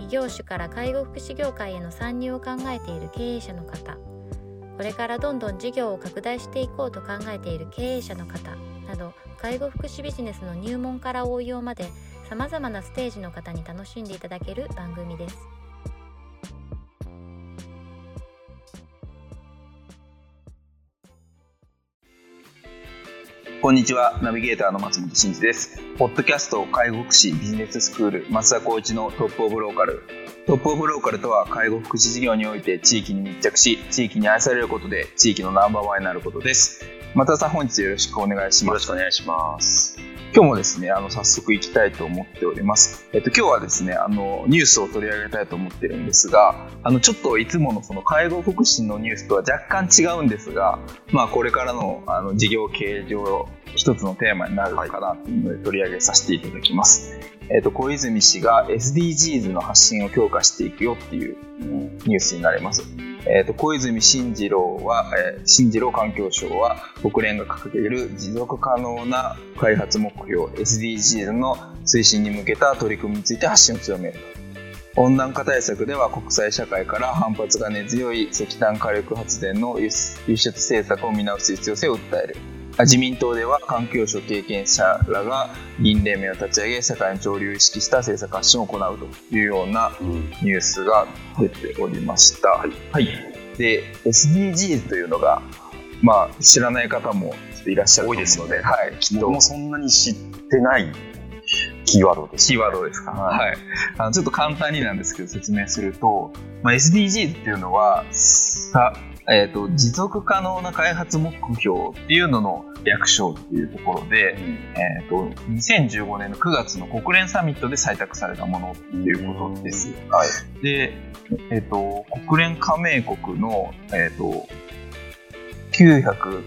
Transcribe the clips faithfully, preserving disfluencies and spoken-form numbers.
異業種から介護福祉業界への参入を考えている経営者の方、これからどんどん事業を拡大していこうと考えている経営者の方など、介護福祉ビジネスの入門から応用までさまざまなステージの方に楽しんでいただける番組です。こんにちは、ナビゲーターの松本真嗣です。ポッドキャスト介護福祉ビジネススクール松田光一のトップオブローカル。トップオブローカルとは、介護福祉事業において地域に密着し、地域に愛されることで地域のナンバーワンになることです。松田さん、本日よろしくお願いします。よろしくお願いします。今日もですね、あの早速行きたいと思っております。えっと、今日はですね、あのニュースを取り上げたいと思ってるんですが、あのちょっといつものその介護福祉のニュースとは若干違うんですが、まあ、これからの、あの事業経営上一つのテーマになるかなというので取り上げさせていただきます。えっと、小泉氏が エスディージーズ の発信を強化していくよっていうニュースになります。えー、と小泉進次郎は、えー、進次郎環境省は、国連が掲げる持続可能な開発目標 エスディージーズ の推進に向けた取り組みについて発信を強める。温暖化対策では、国際社会から反発が根強い石炭火力発電の輸出政策を見直す必要性を訴える。自民党では、環境省経験者らが議員連盟を立ち上げ、社会の潮流を意識した政策発信を行うというようなニュースが出ておりました。はいはい、で エスディージーズ というのが、まあ、知らない方もいらっしゃると思うので、多いですよね。はい、きっと僕もそんなに知ってないキーワードです。キーワードですか。はい、あのちょっと簡単になんですけど説明すると、まあ、エスディージーズ っていうのはさえー、と持続可能な開発目標っていうのの略称っていうところで、うんえー、とにせんじゅうごねんのくがつの国連サミットで採択されたものっていうことです。うんはい、で、えー、と国連加盟国の、えー、ときゅうひゃく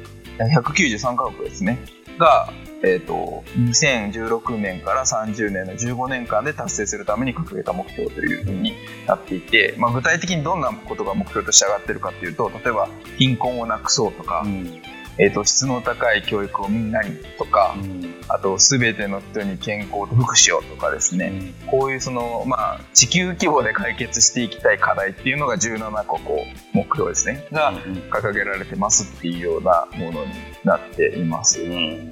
きゅうじゅうさんかこくですねが、えー、とにせんじゅうろくねんからさんじゅうねんのじゅうごねんかんで達成するために掲げた目標というふうになっていて、まあ、具体的にどんなことが目標として上がっているかというと、例えば貧困をなくそうとか、うんえー、と質の高い教育をみんなにとか、うん、あと全ての人に健康と福祉をとかですね、うん、こういうその、まあ、地球規模で解決していきたい課題っていうのがじゅうななこ目標ですねが掲げられてますっていうようなものになっています。うん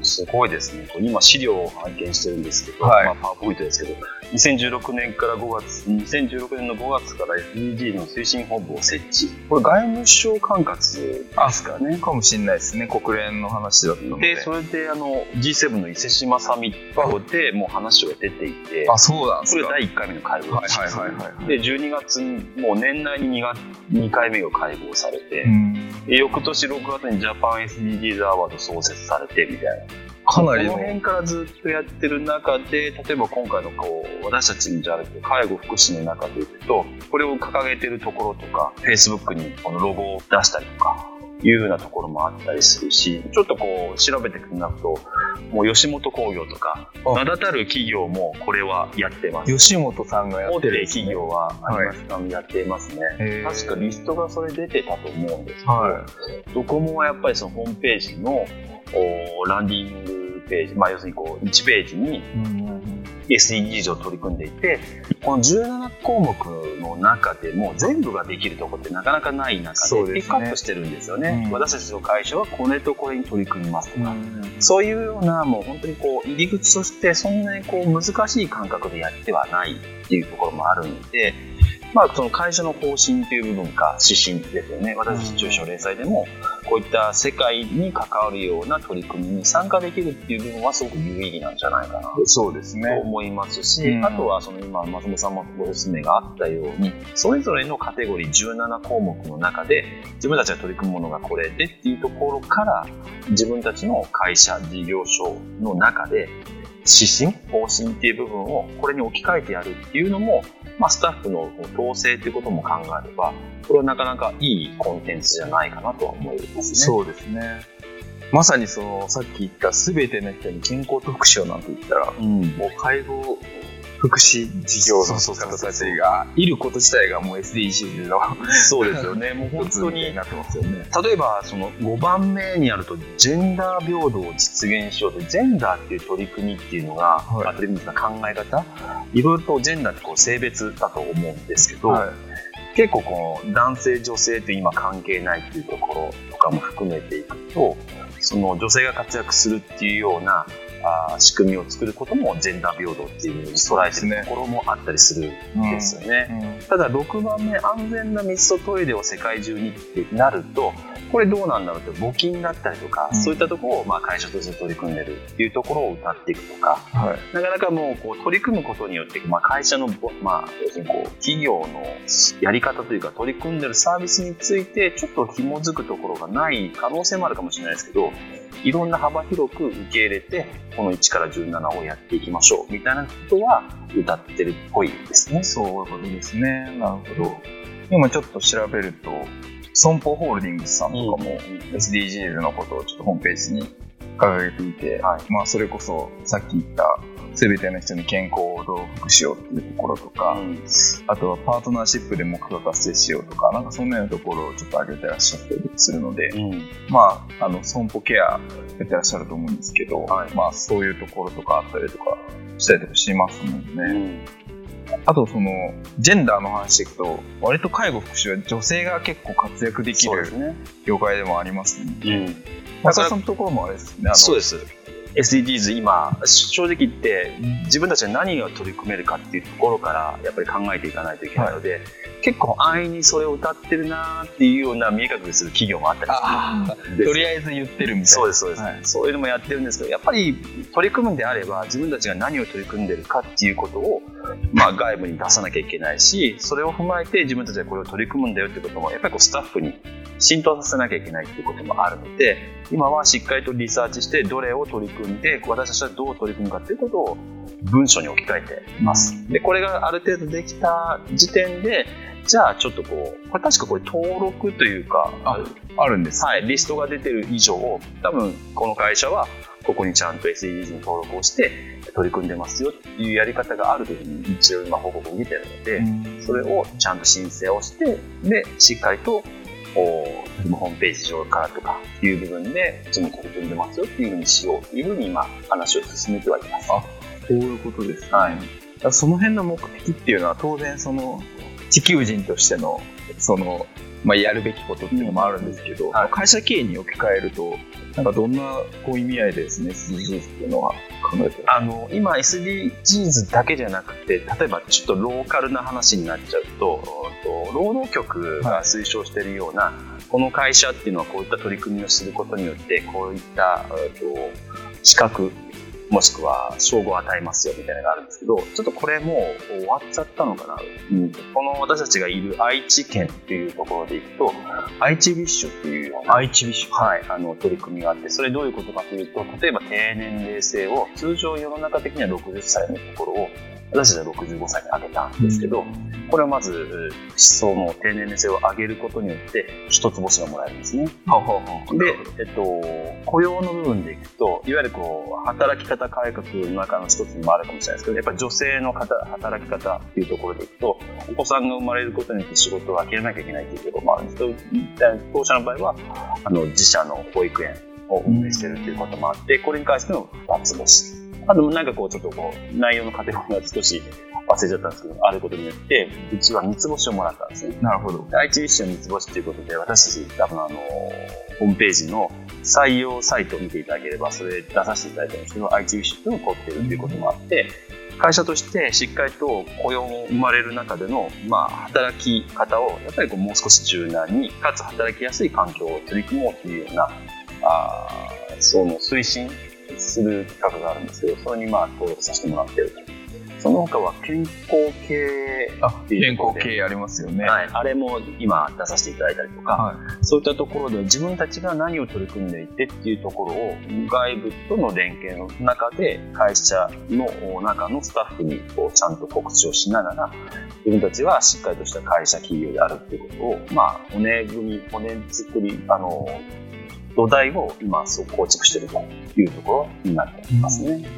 すごいですね。今資料を拝見してるんですけど、はいまあ、パワーポイントですけど、にせんじゅうろくねんからごがつ、にせんじゅうろくねんのごがつから エスディージー の推進本部を設置。これ外務省管轄ですかね。かもしれないですね。国連の話だったので。でそれであの ジーセブン の伊勢志摩サミットでもう話が出ていて、あそうなんですか。これだいいっかいめの会合です。はいはいはいはい。でじゅうにがつもう年内に 2, にかいめが会合されて、うん、翌年ろくがつにジャパン エスディージーズ アワード創設されてみたいな。かなりのこの辺からずっとやってる中で、例えば今回のこう私たちのじゃあ介護福祉の中でいくと、これを掲げてるところとか Facebook にこのロゴを出したりとかいうふうなところもあったりするし、ちょっとこう調べていくと、もう吉本興業とか名だたる企業もこれはやってます。吉本さんがやってる、ね、大手企業はあります、はい、やってますね。確かリストがそれ出てたと思うんですけど、はい、ドコモはやっぱりそのホームページのランディングページ、まあ、要するにこういちページに エスディージーズ を取り組んでいて、このじゅうななこうもくの中でも全部ができるところってなかなかない中でピックアップしてるんですよね。うん、私たちの会社はこれとこれに取り組みますとか、うん、そういうようなもう本当にこう入り口としてそんなにこう難しい感覚でやってはないっていうところもあるので、まあ、その会社の方針という部分か指針ですよね。私たち中小零細でもこういった世界に関わるような取り組みに参加できるっていう部分はすごく有意義なんじゃないかなそうですねと思いますし、うん、あとはその今松本さんもご説明があったように、それぞれのカテゴリーじゅうななこうもくの中で自分たちが取り組むものがこれでっていうところから、自分たちの会社事業所の中で指針、方針っていう部分をこれに置き換えてやるっていうのも、まあ、スタッフの統制っていうことも考えれば、これはなかなかいいコンテンツじゃないかなとは思いますね。そうですね。まさにそのさっき言った全ての人に健康と福祉をなんて言ったら、うん、もう介護福祉事業の方たちがいること自体がもう エスディージーズ のそうですよね。もう本当になってますよね。例えばそのごばんめにあるとジェンダー平等を実現しようと、ジェンダーっていう取り組みっていうのが、はい、取り組みと考え方、いろいろとジェンダーってこう性別だと思うんですけど、はい、結構この男性女性って今関係ないっていうところとかも含めていくと、その女性が活躍するっていうような仕組みを作ることもジェンダー平等っていう捉えてるところもあったりするんですよね、うんうん、ただろくばんめ、安全な水とトイレを世界中にってなると、これどうなんだろうって、募金だったりとか、うん、そういったところをまあ会社として取り組んでるっていうところを謳っていくとか、はい、なかなかもうこう取り組むことによって、まあ、会社の、まあ、要するにこう企業のやり方というか取り組んでるサービスについてちょっと紐づくところがない可能性もあるかもしれないですけど、いろんな幅広く受け入れて、このいちからじゅうななをやっていきましょうみたいなことは歌ってるっぽいですね。そういうことですね。なるほど。今ちょっと調べると、損保ホールディングスさんとかも エスディージーズ のことをちょっとホームページに掲げていて、はい、まあ、それこそさっき言った全ての人に健康をどう福祉しようっていうところとか、うん、あとはパートナーシップで目標達成しようとか、なんかそんなようなところをちょっと挙げてらっしゃったりするので、うん、まあ、あの損保ケアやってらっしゃると思うんですけど、はい、まあ、そういうところとかあったりとかしたりとかしますもんね、うん。あとそのジェンダーの話でいくと、割と介護福祉は女性が結構活躍できる業界でもありますね。うん、だからそのところもあれですね。あのそうです。エスディージーズ 今正直言って自分たちは何を取り組めるかっていうところからやっぱり考えていかないといけないので、はい、結構安易にそれを歌ってるなっていうような見え隠れする企業もあったりする。とりあえず言ってるみたいな。そうですそうです、はい。そういうのもやってるんですけど、やっぱり取り組むんであれば自分たちが何を取り組んでるかっていうことを、まあ、外部に出さなきゃいけないし、それを踏まえて自分たちはこれを取り組むんだよってこともやっぱりこうスタッフに浸透させなきゃいけないっていうこともあるので、今はしっかりとリサーチしてどれを取り組んで私たちはどう取り組むかっていうことを文章に置き換えています、うん、でこれがある程度できた時点で、じゃあちょっとこう、これ確かこれ登録というか あ, あるんです、はい、リストが出てる以上、多分この会社はここにちゃんと エスディージーズ に登録をして取り組んでますよっていうやり方があるというふうに一応今報告を見てるので、うん、それをちゃんと申請をして、でしっかりとホームページ上からとかいう部分でうちも取り組んでますよっていうふうにしようというふうに今話を進めてはいます。あ、そういうことですね、はい、その辺の目的っていうのは当然その地球人としてのその、まあ、やるべきことっていうのもあるんですけど、うん、はい、会社経営に置き換えるとなんかどんなこう意味合いでですね エスディージーズ っていうのは考えてる。あの今 エスディージーズ だけじゃなくて、例えばちょっとローカルな話になっちゃうと、労働局が推奨しているような、はい、この会社っていうのはこういった取り組みをすることによってこういった資格もしくは称号を与えますよみたいなのがあるんですけど、ちょっとこれもう終わっちゃったのかな、うん、この私たちがいる愛知県っていうところでいくと、愛知ビッシュっていうような、愛知ビッシュ、はい、あの取り組みがあって、それどういうことかというと、例えば定年齢制を通常世の中的にはろくじゅっさいのところを私たちはろくじゅうごさいに上げたんですけど、これはまずその定年齢制を上げることによって一つ星がもらえるんですね。で、えっと、雇用の部分でいくと、いわゆるこう働き方改革の中の一つにもあるかもしれないですけど、やっぱり女性の方働き方っていうところでいくと、お子さんが生まれることによって仕事を諦めなきゃいけないというところもあるんですけど、当社の場合はあの自社の保育園を運営しているということもあって、これに関してのふたつ星。あとなんかこうちょっとこう内容のカテゴリーが少し忘れちゃったんですけど、あることによってうちは三つ星をもらったんですね。なるほど。愛知一社三つ星ということで、私たち多分あのホームページの採用サイトを見ていただければそれ出させていただいたんですけど、愛知一社というのを取っているということもあって、会社としてしっかりと雇用も生まれる中での、まあ、働き方をやっぱりこうもう少し柔軟にかつ働きやすい環境を取り組もうというようなあその推進する企画があるんですけど、それにまあ登録させてもらっているその他は健康系っていうところで、あ、健康系ありますよね、はい、あれも今出させていただいたりとか、はい、そういったところで自分たちが何を取り組んでいてっていうところを外部との連携の中で会社の中のスタッフにこうちゃんと告知をしながら、自分たちはしっかりとした会社企業であるっていうことを、まあ、骨組み骨作りあの土台を今そう構築しているというところになっておりますね、うん、やっ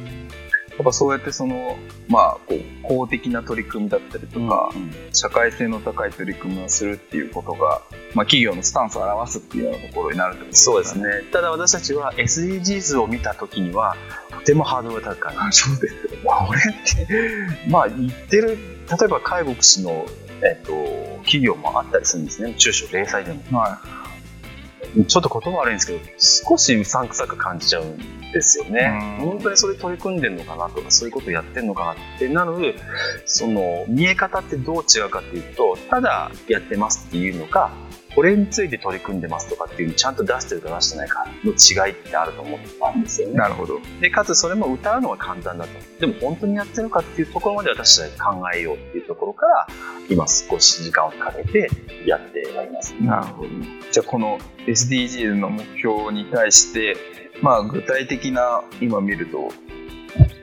ぱそうやってその、まあ、こう公的な取り組みだったりとか、うんうん、社会性の高い取り組みをするっていうことが、まあ、企業のスタンスを表すっていうようなところになるということですね。そうですね。ただ私たちは エスディージーズ を見たときにはとてもハードルが高い。そうですね。これって、まあ、言ってる例えば介護福祉の、えっと、企業もあったりするんですね。中小零細でも、はい、ちょっと言葉悪いんですけど少しうさんくさく感じちゃうんですよね。本当にそれ取り組んでるのかなとか、そういうことやってるのかなってなる、その見え方ってどう違うかっていうと、ただやってますっていうのか、これについて取り組んでますとかっていうのをちゃんと出してるか出してないかの違いってあると思ったんですよね。なるほど。でかつそれも歌うのは簡単だと、でも本当にやってるかっていうところまで私たち考えようっていうところから今少し時間をかけてやっております、ね、なるほど。じゃあこの エスディージーズ の目標に対して、まあ、具体的な今見ると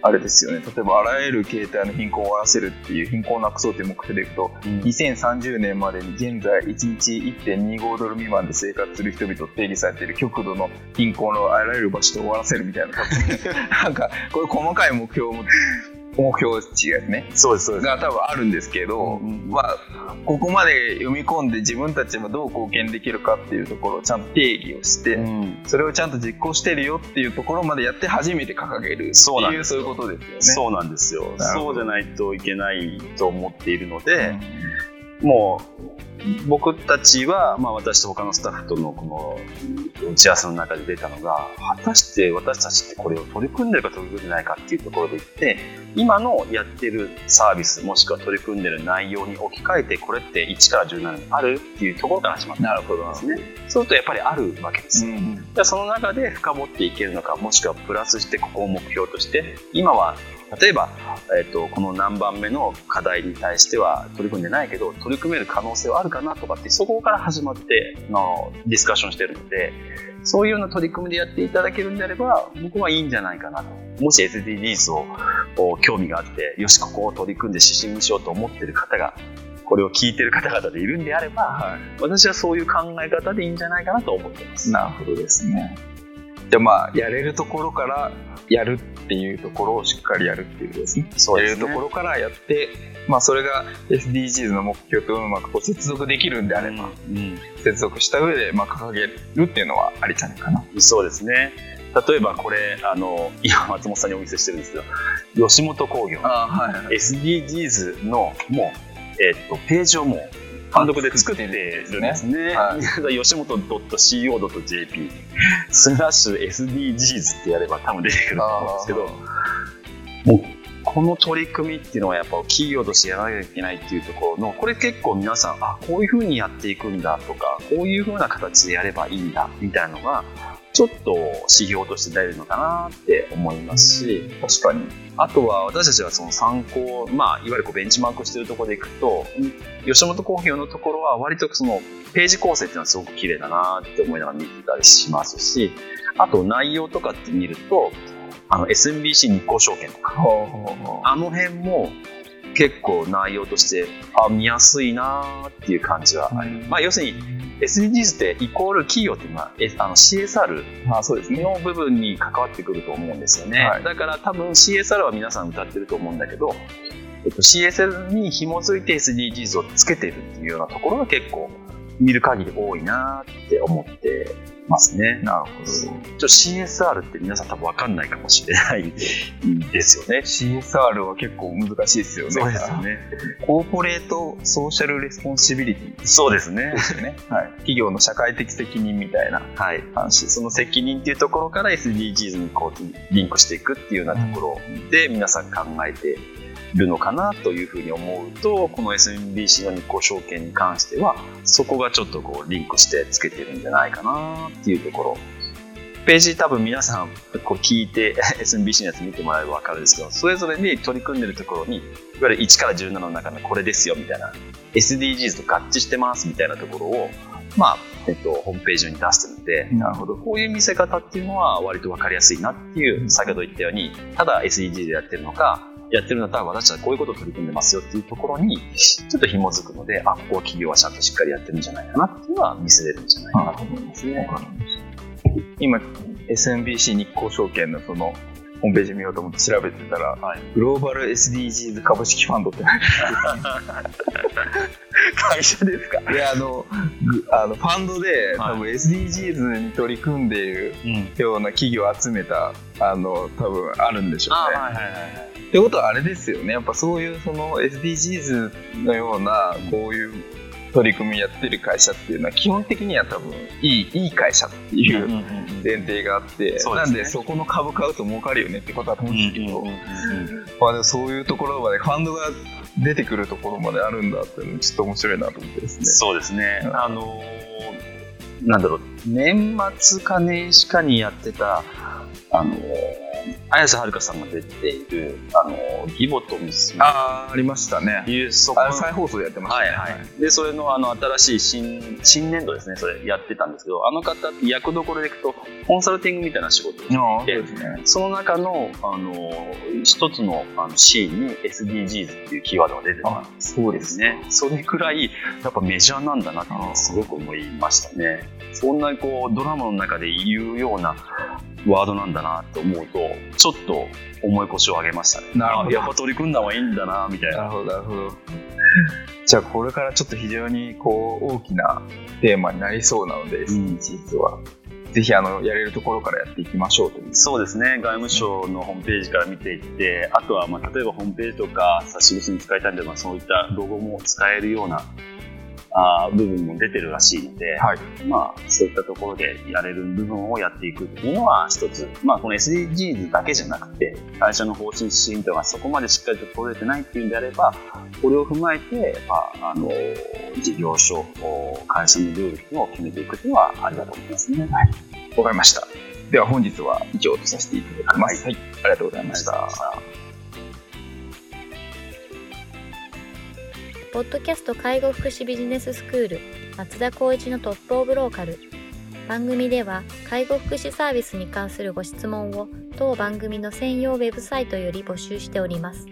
あれですよね、例えばあらゆる形態の貧困を終わらせるっていう、貧困をなくそうという目標でいくと、うん、にせんさんじゅうねんまでに現在いちにち いってんにご ドル未満で生活する人々と定義されている極度の貧困のあらゆる場所で終わらせるみたいななんかこういう細かい目標も目標値がですね、そうですそうです、が多分あるんですけど、うん、まあ、ここまで読み込んで自分たちはどう貢献できるかっていうところをちゃんと定義をして、うん、それをちゃんと実行してるよっていうところまでやって初めて掲げるっていう、そうなんですよ、そういうことですよね。そうなんですよ。そうじゃないといけないと思っているので、うん、もう僕たちは、まあ、私と他のスタッフとのこの打ち合わせの中で出たのが、果たして私たちってこれを取り組んでるか取り組んでないかっていうところでいって、今のやってるサービスもしくは取り組んでる内容に置き換えて、これっていちからじゅうななにあるっていうところから始まった。なるほどですね。そうするとやっぱりあるわけです、うんうん、じゃあその中で深掘っていけるのか、もしくはプラスしてここを目標として、今は例えば、えーと、この何番目の課題に対しては取り組んでないけど取り組める可能性はあるかなとかって、そこから始まってのディスカッションしてるので、そういうような取り組みでやっていただけるんであれば僕はいいんじゃないかなと。もし エスディージーズ を興味があって、よしここを取り組んで指針にしようと思ってる方が、これを聞いてる方々でいるんであれば、はい、私はそういう考え方でいいんじゃないかなと思ってます。なるほどですね。じゃあまあ、やれるところからやるっていうところをしっかりやるっていうことですね。そうですね。やれるところからやって、まあ、それが エスディージーズ の目標とうまくこう接続できるんであれば、うんうん、接続した上でまあ掲げるっていうのはありじゃないかな。そうですね。例えばこれ、あの今松本さんにお見せしてるんですけど、吉本興業、あ、はいはい、エスディージーズ のもう、えー、とページをもう単独で作ってるんですね。吉本 .co.jp スラッシュ エスディージーズ ってやれば多分出てくると思うんですけど、もうこの取り組みっていうのはやっぱ企業としてやらなきゃいけないっていうところの、これ結構皆さん、あ、こういう風にやっていくんだとか、こういう風な形でやればいいんだみたいなのがちょっと指標として出るのかなって思いますし、確かに。あとは私たちはその参考、まあ、いわゆるこうベンチマークしてるところでいくと、吉本興業のところは割とそのページ構成っていうのはすごく綺麗だなって思いながら見てたりしますし、あと内容とかって見ると、あの エスエヌビーシー 日興証券とか、あの辺も結構内容としてあ見やすいなっていう感じはあります、うん、まあ、要するにエスディージーズ ってイコール企業って、まあ、あの シーエスアール の部分に関わってくると思うんですよね、はい、だから多分 シーエスアール は皆さん歌ってると思うんだけど、えっと、シーエスアール に紐づいて エスディージーズ をつけてるっていうようなところが結構見る限り多いなって思ってますね。なるほど。ちょっと シーエスアール って皆さん多分分かんないかもしれないですよね。シーエスアール は結構難しいですよね。そうですよね。コーポレートソーシャルレスポンシビリティ。そうですね。はい、企業の社会的責任みたいな話、はい、その責任っていうところから エスディージーズ にこうリンクしていくっていうようなところで皆さん考えているのかなというふうに思うと、この エスエヌビーシー の日興証券に関してはそこがちょっとこうリンクしてつけてるんじゃないかなっていうところページ多分皆さんこう聞いて エスエヌビーシー のやつ見てもらえば分かるんですけど、それぞれに取り組んでるところにいわゆるいちからじゅうななの中のこれですよみたいな エスディージーズ と合致してますみたいなところをまあえっとホームページに出してるので、なるほどこういう見せ方っていうのは割と分かりやすいなっていう、先ほど言ったようにただ エスディージーズ でやってるのか、やってるんだったら私はこういうことを取り組んでますよっていうところにちょっと紐づくので、あ、ここは企業はちゃんとしっかりやってるんじゃないかなっていうのは見せれるんじゃないかなと思いますね。今 エスエヌビーシー 日興証券のそのホームページ見ようと思って調べてたら、はい、グローバル エスディージーズ 株式ファンドって会社ですか？いやあの、あのファンドで、はい、多分 エスディージーズ に取り組んでいるような企業を集めた、うん、あの多分あるんでしょうね。あ、はいはいはい、ってことはあれですよね、やっぱそういうその エスディージーズ のようなこういう取り組みやってる会社っていうのは基本的には多分いい、いい会社っていう前提があって、うんうんうん、なんでそこの株買うと儲かるよねってことはと思うんですけど、うんうんうん、まあでもそういうところまでファンドが出てくるところまであるんだっていうのはちょっと面白いなと思ってですね。そうですね、うん、あのなんだろう、年末か年始かにやってたあの綾瀬はるかさんが出ているあの義母と娘、あありましたね、再放送でやってましたね、はいはい、でそれ の, あの新しい 新, 新年度ですね、それやってたんですけど、あの方って役どころでいくとコンサルティングみたいな仕事をしていて、 そ,、ね、その中 の, あの一つ の, あのシーンに エスディージーズ っていうキーワードが出てたんですね。そうですね、それくらいやっぱメジャーなんだなってすごく思いましたね。そんなこうドラマの中で言うようなワードなんだなと思うとちょっと重い腰を上げましたね。なるほど、やっぱ取り組んだ方がいいんだなみたいな。なるほどなるほど。じゃあこれからちょっと非常にこう大きなテーマになりそうなので、エスディージーズはぜひあのやれるところからやっていきましょうという。そうですね、外務省のホームページから見ていって、あとはまあ例えばホームページとか冊子物に使いたいんで、まあそういったロゴも使えるようなあ部分も出てるらしいので、はい、まあ、そういったところでやれる部分をやっていくというのは一つ、まあ、この エスディージーズ だけじゃなくて会社の方針指針とかそこまでしっかりと取れてないっていうんであれば、これを踏まえて、まあ、あの事業所会社のルールを決めていくというのはありだと思いますね。はい、わかりました。では本日は以上とさせていただきます。はい、ありがとうございました。ポッドキャスト介護福祉ビジネススクール松田光一のトップオブローカル。番組では介護福祉サービスに関するご質問を当番組の専用ウェブサイトより募集しております。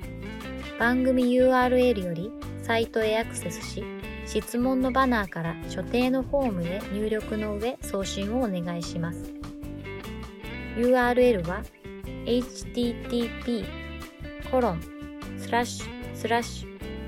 番組 ユーアールエル よりサイトへアクセスし、質問のバナーから所定のフォームへ入力の上送信をお願いします。ユーアールエル は エイチティーティーピーコロンスラッシュスラッシュ